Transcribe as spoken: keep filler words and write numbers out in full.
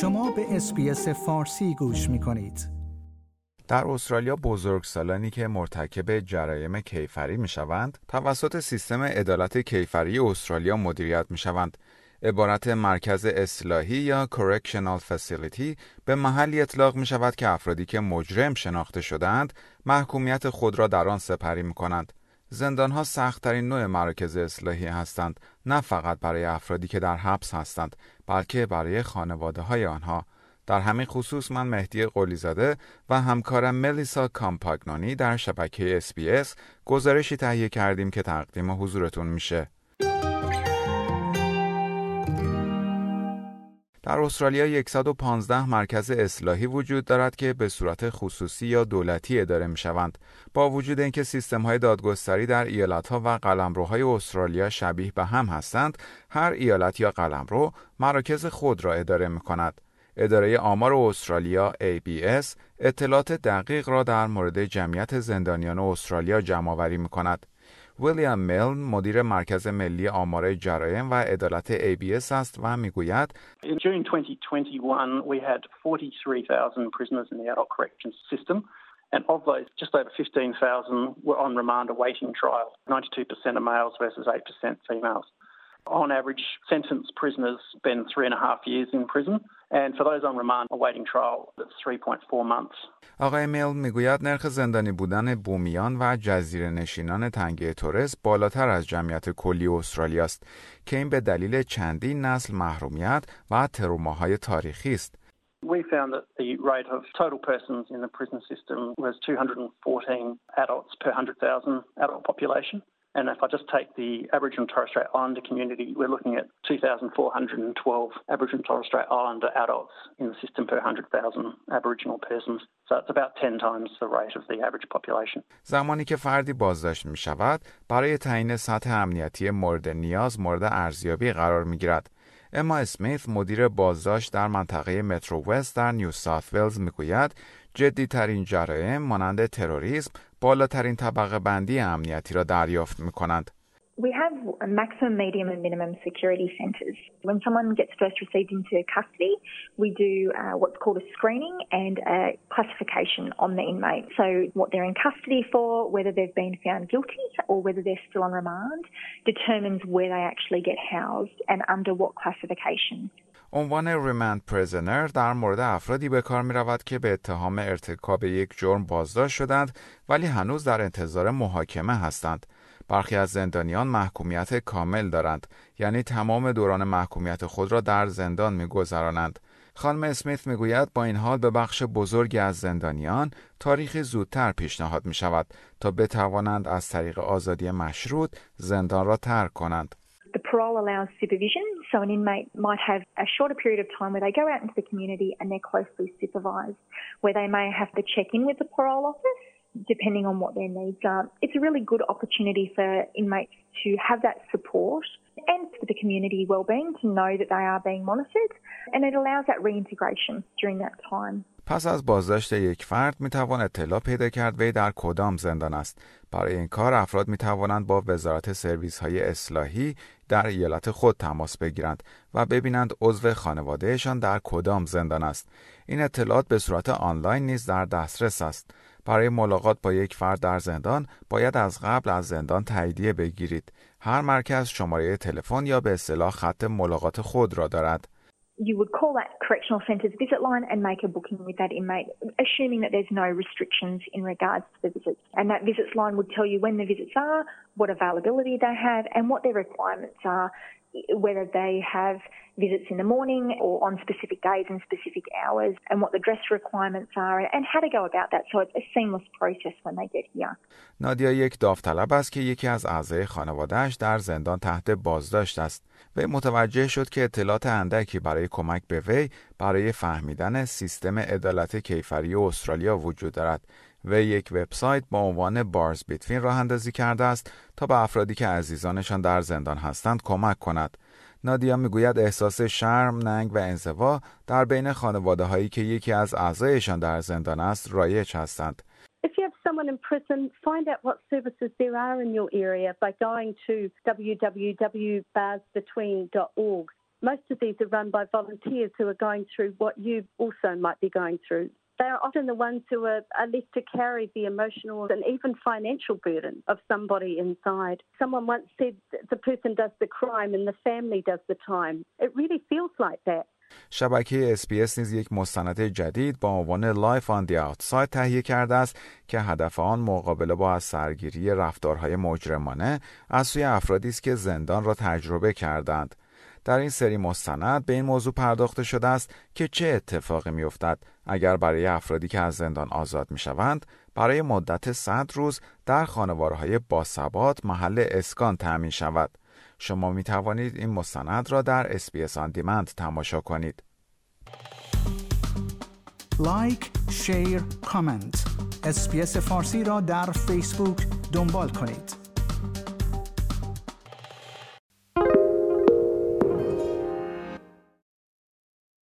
شما به اس بی اس فارسی گوش می‌کنید. در استرالیا بزرگسالانی که مرتکب جرایم کیفری می‌شوند، توسط سیستم عدالت کیفری استرالیا مدیریت می‌شوند. عبارت مرکز اصلاحی یا Correctional Facility به محلی اطلاق می‌شود که افرادی که مجرم شناخته شدند، محکومیت خود را در آن سپری می‌کنند. زندان‌ها سخت‌ترین نوع مراکز اصلاحی هستند، نه فقط برای افرادی که در حبس هستند، بلکه برای خانواده‌های آنها. در همین خصوص من مهدی قلی‌زاده و همکارم ملیسا کامپاگنونی در شبکه اس بی اس گزارشی تهیه کردیم که تقدیم حضورتون میشه. در استرالیا صد و پانزده مرکز اصلاحی وجود دارد که به صورت خصوصی یا دولتی اداره می‌شوند. با وجود اینکه سیستم‌های دادگستری در ایالت‌ها و قلمروهای استرالیا شبیه به هم هستند، هر ایالت یا قلمرو مراکز خود را اداره می‌کند. اداره آمار استرالیا ای بی اس اطلاعات دقیق را در مورد جمعیت زندانیان استرالیا جمع‌آوری می‌کند. ویلیام میلن مدیر مرکز ملی آمار جرایم و عدالت ای بی اس است و میگوید In June twenty twenty-one we had forty-three thousand prisoners in the adult corrections system and of those just over fifteen thousand were on remand awaiting trial. ninety-two percent are males versus eight percent females. On average sentenced prisoners spend three and a half years in prison. And for those on remand awaiting trial, it's three point four months. آقای میل میگوید نرخ زندانی بودن بومیان و جزیره نشینان تنگه تورس بالاتر از جمعیت کلی استرالیا است که این به دلیل چندین نسل محرومیت و تروماهای تاریخی است. We found that the rate of total persons in the prison system was two hundred fourteen adults per one hundred thousand adult population. And if I just take the Aboriginal and Torres Strait Islander community, we're looking at two thousand four hundred twelve Aboriginal and Torres Strait Islander adults in the system per one hundred thousand Aboriginal persons. So it's about ten times the rate of the average population. زمانی که فردی بازداشت می شود، برای تعیین سطح امنیتی مورد نیاز مورد ارزیابی قرار می گیرد. اما اسمیت مدیر بازداشت در منطقه مترو وست در نیو ساوت ولز میگوید جدی‌ترین جرایم مانند تروریسم بالاترین طبقه بندی امنیتی را دریافت می‌کنند. We have a maximum, medium and minimum security centres. When someone gets first received into custody, we do uh, what's called a screening and a classification on the inmate. So what they're in custody for, whether they've been found guilty or whether they're still on remand, determines where they actually get housed and under what classification. عنوان ریمند پریزنر در مورد افرادی به کار می رود که به اتهام ارتکاب یک جرم بازداشت شدند ولی هنوز در انتظار محاکمه هستند. برخی از زندانیان محکومیت کامل دارند، یعنی تمام دوران محکومیت خود را در زندان می گذرانند. خانم اسمیت می گوید با این حال به بخش بزرگی از زندانیان تاریخ زودتر پیشنهاد می شود تا بتوانند از طریق آزادی مشروط زندان را ترک کنند. The parole allows supervision, so an inmate might have a shorter period of time where they go out into the community and they're closely supervised, where they may have to check in with the parole office, depending on what their needs are. It's a really good opportunity for inmates to have that support and for the community wellbeing to know that they are being monitored, and it allows that reintegration during that time. پس از بازداشت یک فرد می توان اطلاع پیدا کرد وی در کدام زندان است. برای این کار افراد می توانند با وزارت سرویس های اصلاحی در ایالت خود تماس بگیرند و ببینند عضو خانوادهشان در کدام زندان است. این اطلاعات به صورت آنلاین نیز در دسترس است. برای ملاقات با یک فرد در زندان باید از قبل از زندان تاییدیه بگیرید. هر مرکز شماره تلفن یا به اصطلاح خط ملاقات خود را دارد. You would call that correctional centre's visit line and make a booking with that inmate, assuming that there's no restrictions in regards to the visits. And that visits line would tell you when the visits are, what availability they have and what their requirements are, whether they have visits in the morning or on specific days and specific hours and what the dress requirements are and how to go about that. So it's a seamless process when they get here. نادیا یک داوطلب است که یکی از اعضای خانواده‌اش در زندان تحت بازداشت است. وی متوجه شد که اطلاعات اندکی برای کمک به وی برای فهمیدن سیستم عدالت کیفری استرالیا وجود دارد. وی یک وبسایت با عنوان بارز بیتوین راه اندازی کرده است تا به افرادی که عزیزانشان در زندان هستند کمک کند. نادیا میگوید احساس شرم، ننگ و انزوا در بین خانواده هایی که یکی از اعضایشان در زندان است رایج هستند. If you have someone in prison, find out what services there are in your area by going to double-u double-u double-u dot bars between dot org. Most of these are run by volunteers who are going through what you also might be going through. They are often the ones who are, are left to carry the emotional and even financial burden of somebody inside. Someone once said the person does the crime and the family does the time. It really feels like that. شبکه اس بی اس نیز یک مستند جدید با عنوان Life on the Outside تهیه کرده است که هدف آن مقابله با از سرگیری رفتارهای مجرمانه از سوی افرادی است که زندان را تجربه کردند. در این سری مستند به این موضوع پرداخته شده است که چه اتفاقی می‌افتد اگر برای افرادی که از زندان آزاد می‌شوند برای مدت صد روز در خانواره‌های باثبات محل اسکان تأمین شود. شما می توانید این مستند را در اس بی اس آن دیمند تماشا کنید. لایک، شیر، کامنت. اس بی اس فارسی را در فیسبوک دنبال کنید.